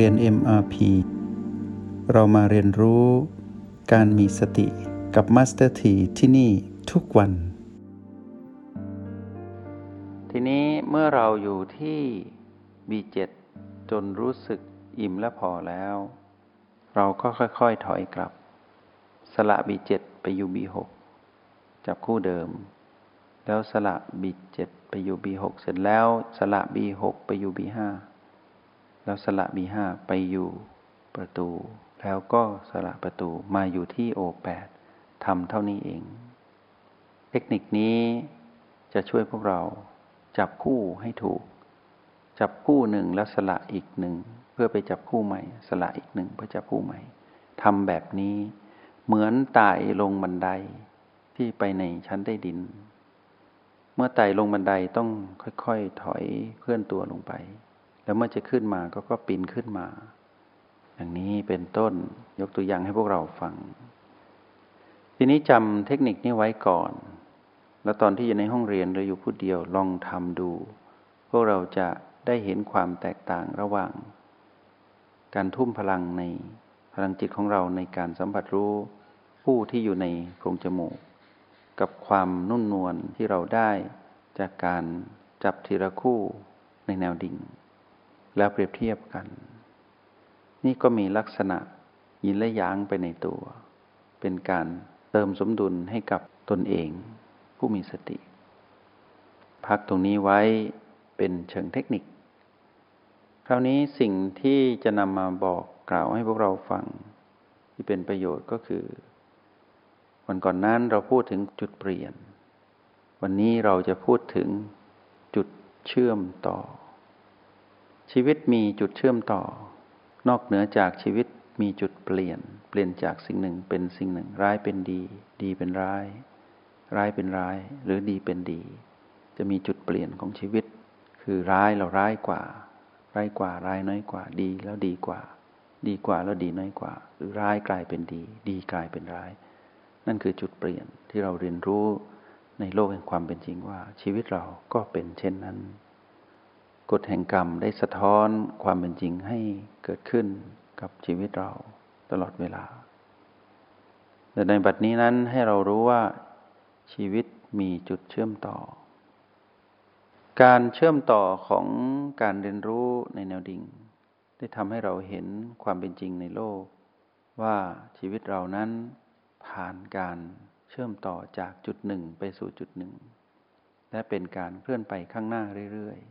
เรียน MRP เรามาเรียนรู้การมีสติกับ Master T ที่นี่ทุกวันทีนี้เมื่อเราอยู่ที่ B7 จนรู้สึกอิ่มและพอแล้วเราก็ค่อยๆถอยกลับสละ B7 ไปอยู่ B6 จับคู่เดิมแล้วสละ B7 ไปอยู่ B6 เสร็จแล้วสละ B6 ไปอยู่ B5 แล้วสละ B5 ไปอยู่ประตูแล้วก็สละประตูมาอยู่ที่ O8 ทำเท่านี้เองเทคนิคนี้จะช่วยพวกเราจับคู่ให้ถูกจับคู่หนึ่งแล้วสละอีกหนึ่งเพื่อไปจับคู่ใหม่สละอีกหนึ่งเพื่อจับคู่ใหม่ทำแบบนี้เหมือนไต่ลงบันไดที่ไปในชั้นใต้ดินเมื่อไต่ลงบันไดต้องค่อยๆถอยเคลื่อนตัวลงไปแล้วเมื่อจะขึ้นมาก็ปีนขึ้นมาอย่างนี้เป็นต้นยกตัวอย่างให้พวกเราฟังทีนี้จำเทคนิคนี้ไว้ก่อนแล้วตอนที่อยู่ในห้องเรียนหรืออยู่ผู้เดียวลองทำดูพวกเราจะได้เห็นความแตกต่างระหว่างการทุ่มพลังในพลังจิตของเราในการสัมผัสรู้ผู้ที่อยู่ในโพรงจมูกกับความนุ่มนวลที่เราได้จากการจับทีละคู่ในแนวดิ่งแล้วเปรียบเทียบกันนี่ก็มีลักษณะยินและยางไปในตัวเป็นการเติมสมดุลให้กับตนเองผู้มีสติพักตรงนี้ไว้เป็นเชิงเทคนิคคราวนี้สิ่งที่จะนำมาบอกกล่าวให้พวกเราฟังที่เป็นประโยชน์ก็คือวันก่อนนั้นเราพูดถึงจุดเปลี่ยนวันนี้เราจะพูดถึงจุดเชื่อมต่อชีวิตมีจุดเชื่อมต่อนอกเหนือจากชีวิตมีจุดเปลี่ยนจากสิ่งหนึ่งเป็นสิ่งหนึ่งร้ายเป็นดีดีเป็นร้ายร้ายเป็นร้ายหรือดีเป็นดีจะมีจุดเปลี่ยนของชีวิตคือร้ายเราร้ายกว่าร้ายน้อยกว่าดีแล้วดีกว่าดีกว่าแล้วดีน้อยกว่าหรือร้ายกลายเป็นดีดีกลายเป็นร้ายนั่นคือจุดเปลี่ยนที่เราเรียนรู้ในโลกแห่งความเป็นจริงว่าชีวิตเราก็เป็นเช่นนั้นกฎแห่งกรรมได้สะท้อนความเป็นจริงให้เกิดขึ้นกับชีวิตเราตลอดเวลาแต่ในบัดนี้นั้นให้เรารู้ว่าชีวิตมีจุดเชื่อมต่อการเชื่อมต่อของการเรียนรู้ในแนวดิ่งได้ทำให้เราเห็นความเป็นจริงในโลกว่าชีวิตเรานั้นผ่านการเชื่อมต่อจากจุดหนึ่งไปสู่จุดหนึ่งและเป็นการเคลื่อนไปข้างหน้าเรื่อยๆ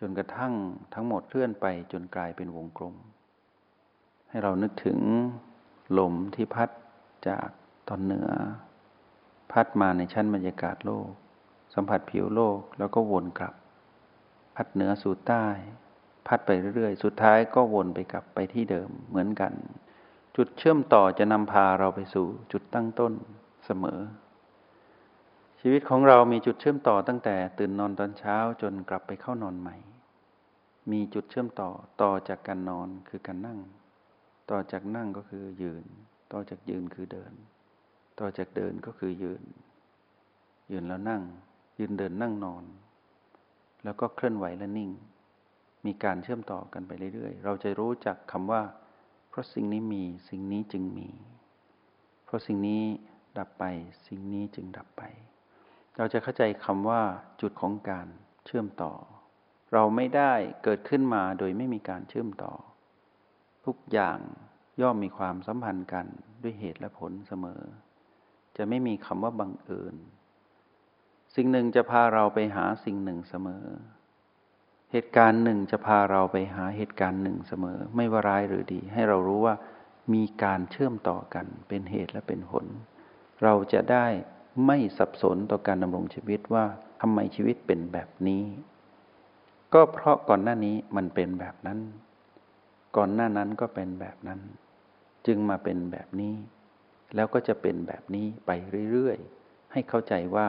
จนกระทั่งทั้งหมดเคลื่อนไปจนกลายเป็นวงกลมให้เรานึกถึงลมที่พัดจากตอนเหนือพัดมาในชั้นบรรยากาศโลกสัมผัสผิวโลกแล้วก็วนกลับพัดเหนือสู่ใต้พัดไปเรื่อยๆสุดท้ายก็วนไปกลับไปที่เดิมเหมือนกันจุดเชื่อมต่อจะนำพาเราไปสู่จุดตั้งต้นเสมอชีวิตของเรามีจุดเชื่อมต่อตั้งแต่ตื่นนอนตอนเช้าจนกลับไปเข้านอนใหม่มีจุดเชื่อมต่อจากการนอนคือการนั่งต่อจากนั่งก็คือยืนต่อจากยืนคือเดินต่อจากเดินก็คือยืนแล้วนั่งยืนเดินนั่งนอนแล้วก็เคลื่อนไหวและนิ่งมีการเชื่อมต่อกันไปเรื่อยๆเราจะรู้จักคำว่าเพราะสิ่งนี้มีสิ่งนี้จึงมีเพราะสิ่งนี้ดับไปสิ่งนี้จึงดับไปเราจะเข้าใจคำว่าจุดของการเชื่อมต่อเราไม่ได้เกิดขึ้นมาโดยไม่มีการเชื่อมต่อทุกอย่างย่อมมีความสัมพันธ์กันด้วยเหตุและผลเสมอจะไม่มีคำว่าบังเอิญสิ่งหนึ่งจะพาเราไปหาสิ่งหนึ่งเสมอเหตุการณ์หนึ่งจะพาเราไปหาเหตุการณ์หนึ่งเสมอไม่ว่าร้ายหรือดีให้เรารู้ว่ามีการเชื่อมต่อกันเป็นเหตุและเป็นผลเราจะได้ไม่สับสนต่อการดำรงชีวิตว่าทำไมชีวิตเป็นแบบนี้ก็เพราะก่อนหน้านี้มันเป็นแบบนั้นก่อนหน้านั้นก็เป็นแบบนั้นจึงมาเป็นแบบนี้แล้วก็จะเป็นแบบนี้ไปเรื่อยๆให้เข้าใจว่า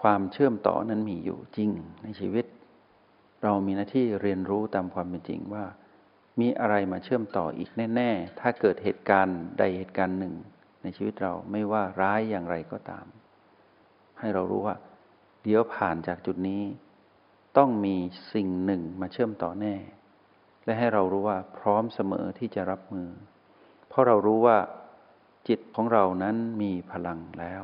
ความเชื่อมต่อนั้นมีอยู่จริงในชีวิตเรามีหน้าที่เรียนรู้ตามความเป็นจริงว่ามีอะไรมาเชื่อมต่ออีกแน่ๆถ้าเกิดเหตุการณ์ใดเหตุการณ์หนึ่งในชีวิตเราไม่ว่าร้ายอย่างไรก็ตามให้เรารู้ว่าเดี๋ยวผ่านจากจุดนี้ต้องมีสิ่งหนึ่งมาเชื่อมต่อแน่ และให้เรารู้ว่าพร้อมเสมอที่จะรับมือเพราะเรารู้ว่าจิตของเรานั้นมีพลังแล้ว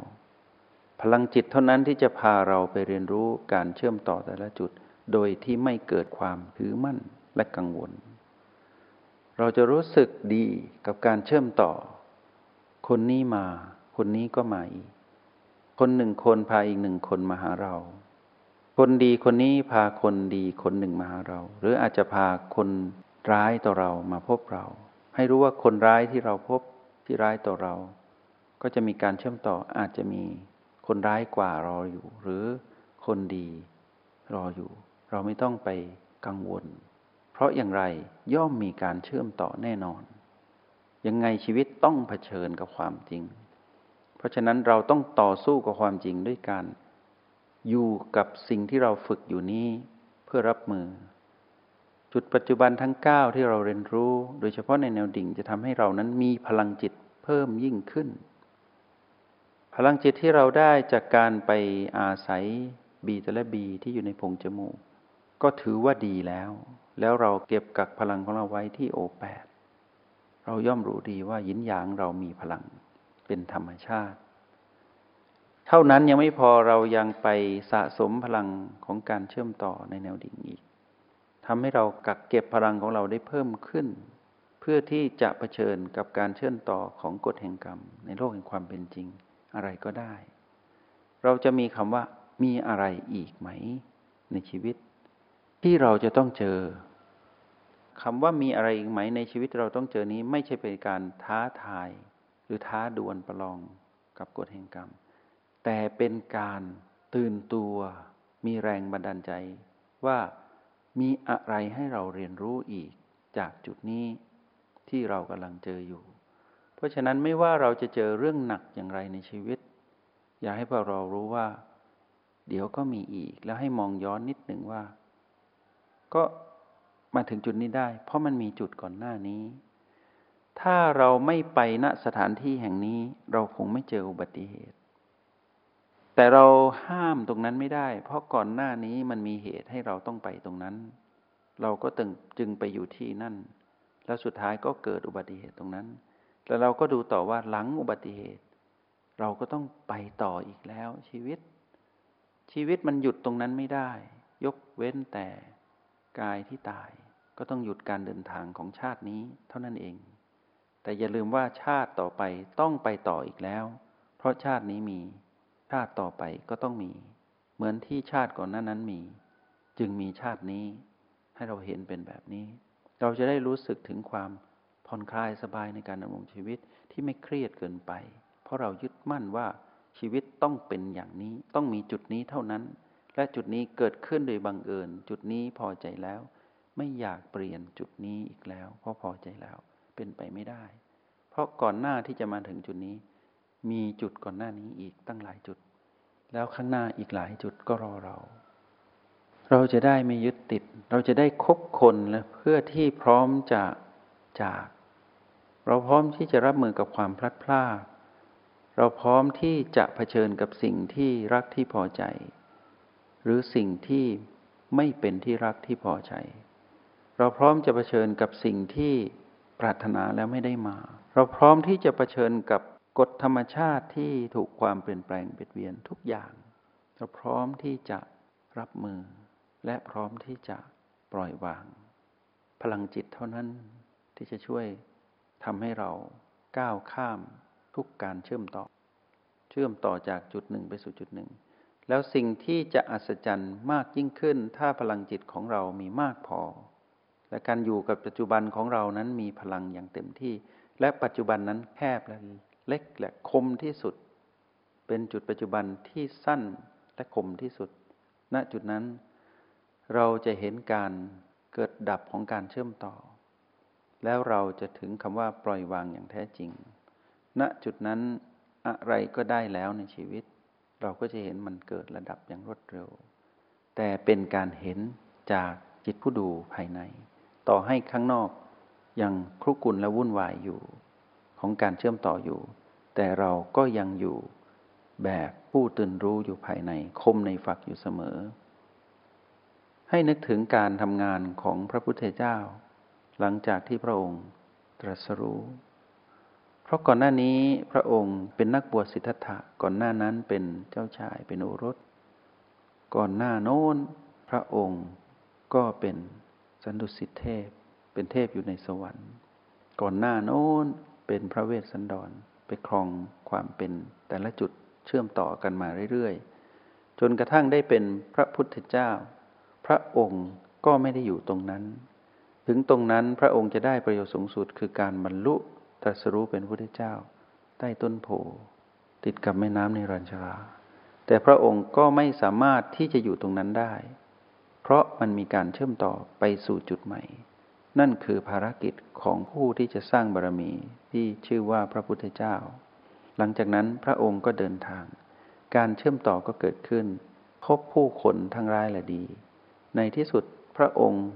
พลังจิตเท่านั้นที่จะพาเราไปเรียนรู้การเชื่อมต่อแต่ละจุดโดยที่ไม่เกิดความถือมั่นและกังวลเราจะรู้สึกดีกับการเชื่อมต่อคนนี้มาคนนี้ก็มาอีกคนหนึ่งคนพาอีกหนึ่งคนมาหาเราคนดีคนนี้พาคนดีคนหนึ่งมาหาเราหรืออาจจะพาคนร้ายต่อเรามาพบเราให้รู้ว่าคนร้ายที่เราพบที่ร้ายต่อเราก็จะมีการเชื่อมต่ออาจจะมีคนร้ายกว่ารออยู่หรือคนดีรออยู่เราไม่ต้องไปกังวลเพราะอย่างไรย่อมมีการเชื่อมต่อแน่นอนยังไงชีวิตต้องเผชิญกับความจริงเพราะฉะนั้นเราต้องต่อสู้กับความจริงด้วยการอยู่กับสิ่งที่เราฝึกอยู่นี้เพื่อรับมือจุดปัจจุบันทั้ง9ที่เราเรียนรู้โดยเฉพาะในแนวดิ่งจะทำให้เรานั้นมีพลังจิตเพิ่มยิ่งขึ้นพลังจิตที่เราได้จากการไปอาศัยบีแต่ละบีที่อยู่ในโพรงจมูกก็ถือว่าดีแล้วแล้วเราเก็บกักพลังของเราไว้ที่โอแปดเราย่อมรู้ดีว่ายินหยางเรามีพลังเป็นธรรมชาติเท่านั้นยังไม่พอเรายังไปสะสมพลังของการเชื่อมต่อในแนวดิ่งอีกทำให้เรากักเก็บพลังของเราได้เพิ่มขึ้นเพื่อที่จะเผชิญกับการเชื่อมต่อของกฎแห่งกรรมในโลกแห่งความเป็นจริงอะไรก็ได้เราจะมีคำว่ามีอะไรอีกไหมในชีวิตที่เราจะต้องเจอคำว่ามีอะไรอีกไหมในชีวิตเราต้องเจอนี้ไม่ใช่เป็นการท้าทายหรือท้าดวลประลองกับกฎแห่งกรรมแต่เป็นการตื่นตัวมีแรงบันดาลใจว่ามีอะไรให้เราเรียนรู้อีกจากจุดนี้ที่เรากำลังเจออยู่เพราะฉะนั้นไม่ว่าเราจะเจอเรื่องหนักอย่างไรในชีวิตอยากให้พวกเรารู้ว่าเดี๋ยวก็มีอีกแล้วให้มองย้อนนิดหนึ่งว่าก็มาถึงจุดนี้ได้เพราะมันมีจุดก่อนหน้านี้ถ้าเราไม่ไปณสถานที่แห่งนี้เราคงไม่เจออุบัติเหตุแต่เราห้ามตรงนั้นไม่ได้เพราะก่อนหน้านี้มันมีเหตุให้เราต้องไปตรงนั้นเราก็จึงไปอยู่ที่นั่นแล้วสุดท้ายก็เกิดอุบัติเหตุตรงนั้นแล้วเราก็ดูต่อว่าหลังอุบัติเหตุเราก็ต้องไปต่ออีกแล้วชีวิตมันหยุดตรงนั้นไม่ได้ยกเว้นแต่กายที่ตายก็ต้องหยุดการเดินทางของชาตินี้เท่านั้นเองแต่อย่าลืมว่าชาติต่อไปต้องไปต่ออีกแล้วเพราะชาตินี้มีชาติต่อไปก็ต้องมีเหมือนที่ชาติก่อนหน้านั้นมีจึงมีชาตินี้ให้เราเห็นเป็นแบบนี้เราจะได้รู้สึกถึงความผ่อนคลายสบายในการดำรงชีวิตที่ไม่เครียดเกินไปเพราะเรายึดมั่นว่าชีวิตต้องเป็นอย่างนี้ต้องมีจุดนี้เท่านั้นและจุดนี้เกิดขึ้นโดยบังเอิญจุดนี้พอใจแล้วไม่อยากเปลี่ยนจุดนี้อีกแล้วเพราะพอใจแล้วเป็นไปไม่ได้เพราะก่อนหน้าที่จะมาถึงจุดนี้มีจุดก่อนหน้านี้อีกตั้งหลายจุดแล้วข้างหน้าอีกหลายจุดก็รอเราจะได้ไม่ยึดติดเราจะได้คบคนและเพื่อที่พร้อมจะจากเราพร้อมที่จะรับมือกับความพลัดพรากเราพร้อมที่จะเผชิญกับสิ่งที่รักที่พอใจหรือสิ่งที่ไม่เป็นที่รักที่พอใจเราพร้อมจะเผชิญกับสิ่งที่ปรารถนาแล้วไม่ได้มาเราพร้อมที่จะเผชิญกับกฎธรรมชาติที่ถูกความเปลี่ยนแปลงเบียดเบียนทุกอย่างเราพร้อมที่จะรับมือและพร้อมที่จะปล่อยวางพลังจิตเท่านั้นที่จะช่วยทำให้เราก้าวข้ามทุกการเชื่อมต่อจากจุดหนึ่งไปสู่จุดหนึ่งแล้วสิ่งที่จะอัศจรรย์มากยิ่งขึ้นถ้าพลังจิตของเรามีมากพอและการอยู่กับปัจจุบันของเรานั้นมีพลังอย่างเต็มที่และปัจจุบันนั้นแคบและเล็กและคมที่สุดเป็นจุดปัจจุบันที่สั้นและคมที่สุดณจุดนั้นเราจะเห็นการเกิดดับของการเชื่อมต่อแล้วเราจะถึงคำว่าปล่อยวางอย่างแท้จริงณจุดนั้นอะไรก็ได้แล้วในชีวิตเราก็จะเห็นมันเกิดระดับอย่างรวดเร็วแต่เป็นการเห็นจากจิตผู้ดูภายในต่อให้ข้างนอกยังครุกรุ่นและวุ่นวายอยู่ของการเชื่อมต่ออยู่แต่เราก็ยังอยู่แบบผู้ตื่นรู้อยู่ภายในคมในฝักอยู่เสมอให้นึกถึงการทำงานของพระพุทธเจ้า หลังจากที่พระองค์ตรัสรู้เพราะก่อนหน้านี้พระองค์เป็นนักบวชสิทธัตถะก่อนหน้านั้นเป็นเจ้าชายเป็นโอรสก่อนหน้าโน้นพระองค์ก็เป็นสันดุสิตเทพเป็นเทพอยู่ในสวรรค์ก่อนหน้าโน้นเป็นพระเวสสันดรไปครองความเป็นแต่ละจุดเชื่อมต่อกันมาเรื่อยๆจนกระทั่งได้เป็นพระพุทธเจ้าพระองค์ก็ไม่ได้อยู่ตรงนั้นถึงตรงนั้นพระองค์จะได้ประโยชน์สูงสุดคือการบรรลุตรัสรู้เป็นพระพุทธเจ้าใต้ต้นโพติดกับแม่น้ำเนรัญชราแต่พระองค์ก็ไม่สามารถที่จะอยู่ตรงนั้นได้เพราะมันมีการเชื่อมต่อไปสู่จุดใหม่นั่นคือภารกิจของผู้ที่จะสร้างบารมีที่ชื่อว่าพระพุทธเจ้าหลังจากนั้นพระองค์ก็เดินทางการเชื่อมต่อก็เกิดขึ้นพบผู้คนทั้งร้ายและดีในที่สุดพระองค์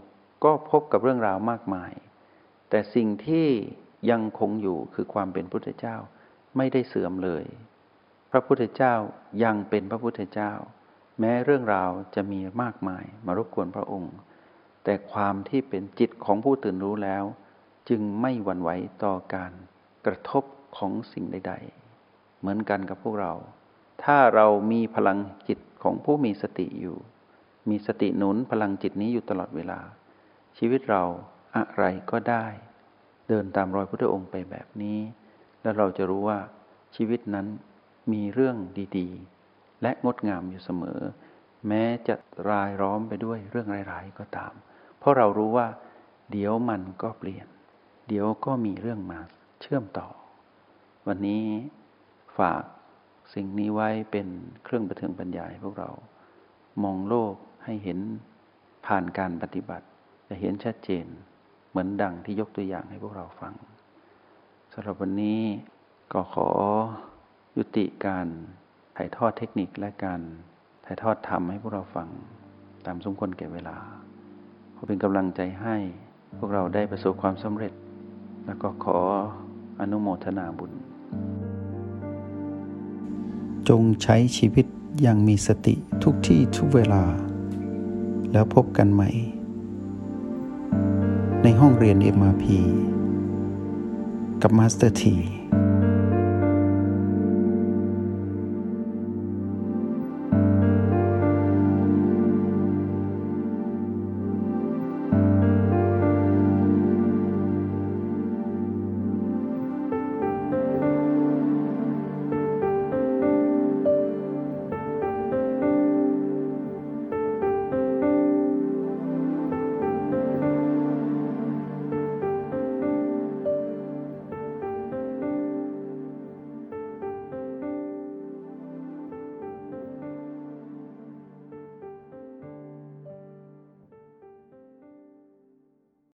ก็พบกับเรื่องราวมากมายแต่สิ่งที่ยังคงอยู่คือความเป็นพุทธเจ้าไม่ได้เสื่อมเลยพระพุทธเจ้ายังเป็นพระพุทธเจ้าแม้เรื่องราวจะมีมากมายมารบกวนพระองค์แต่ความที่เป็นจิตของผู้ตื่นรู้แล้วจึงไม่หวั่นไหวต่อการกระทบของสิ่งใดๆเหมือนกันกับพวกเราถ้าเรามีพลังจิตของผู้มีสติอยู่มีสติหนุนพลังจิตนี้อยู่ตลอดเวลาชีวิตเราอะไรก็ได้เดินตามรอยพระพุทธองค์ไปแบบนี้แล้วเราจะรู้ว่าชีวิตนั้นมีเรื่องดีๆและงดงามอยู่เสมอแม้จะรายล้อมไปด้วยเรื่องร้ายๆก็ตามเพราะเรารู้ว่าเดี๋ยวมันก็เปลี่ยนเดี๋ยวก็มีเรื่องมาเชื่อมต่อวันนี้ฝากสิ่งนี้ไว้เป็นเครื่องประเทืองปัญญาให้พวกเรามองโลกให้เห็นผ่านการปฏิบัติจะเห็นชัดเจนเหมือนดังที่ยกตัวอย่างให้พวกเราฟังสำหรับวันนี้ก็ขอยุติการถ่ายทอดเทคนิคและการถ่ายทอดธรรมให้พวกเราฟังตามสมควรแก่เวลาขอเป็นกำลังใจให้พวกเราได้ประสบความสำเร็จแล้วก็ขออนุโมทนาบุญจงใช้ชีวิตอย่างมีสติทุกที่ทุกเวลาแล้วพบกันใหม่ในห้องเรียน MRP กับมาสเตอร์ที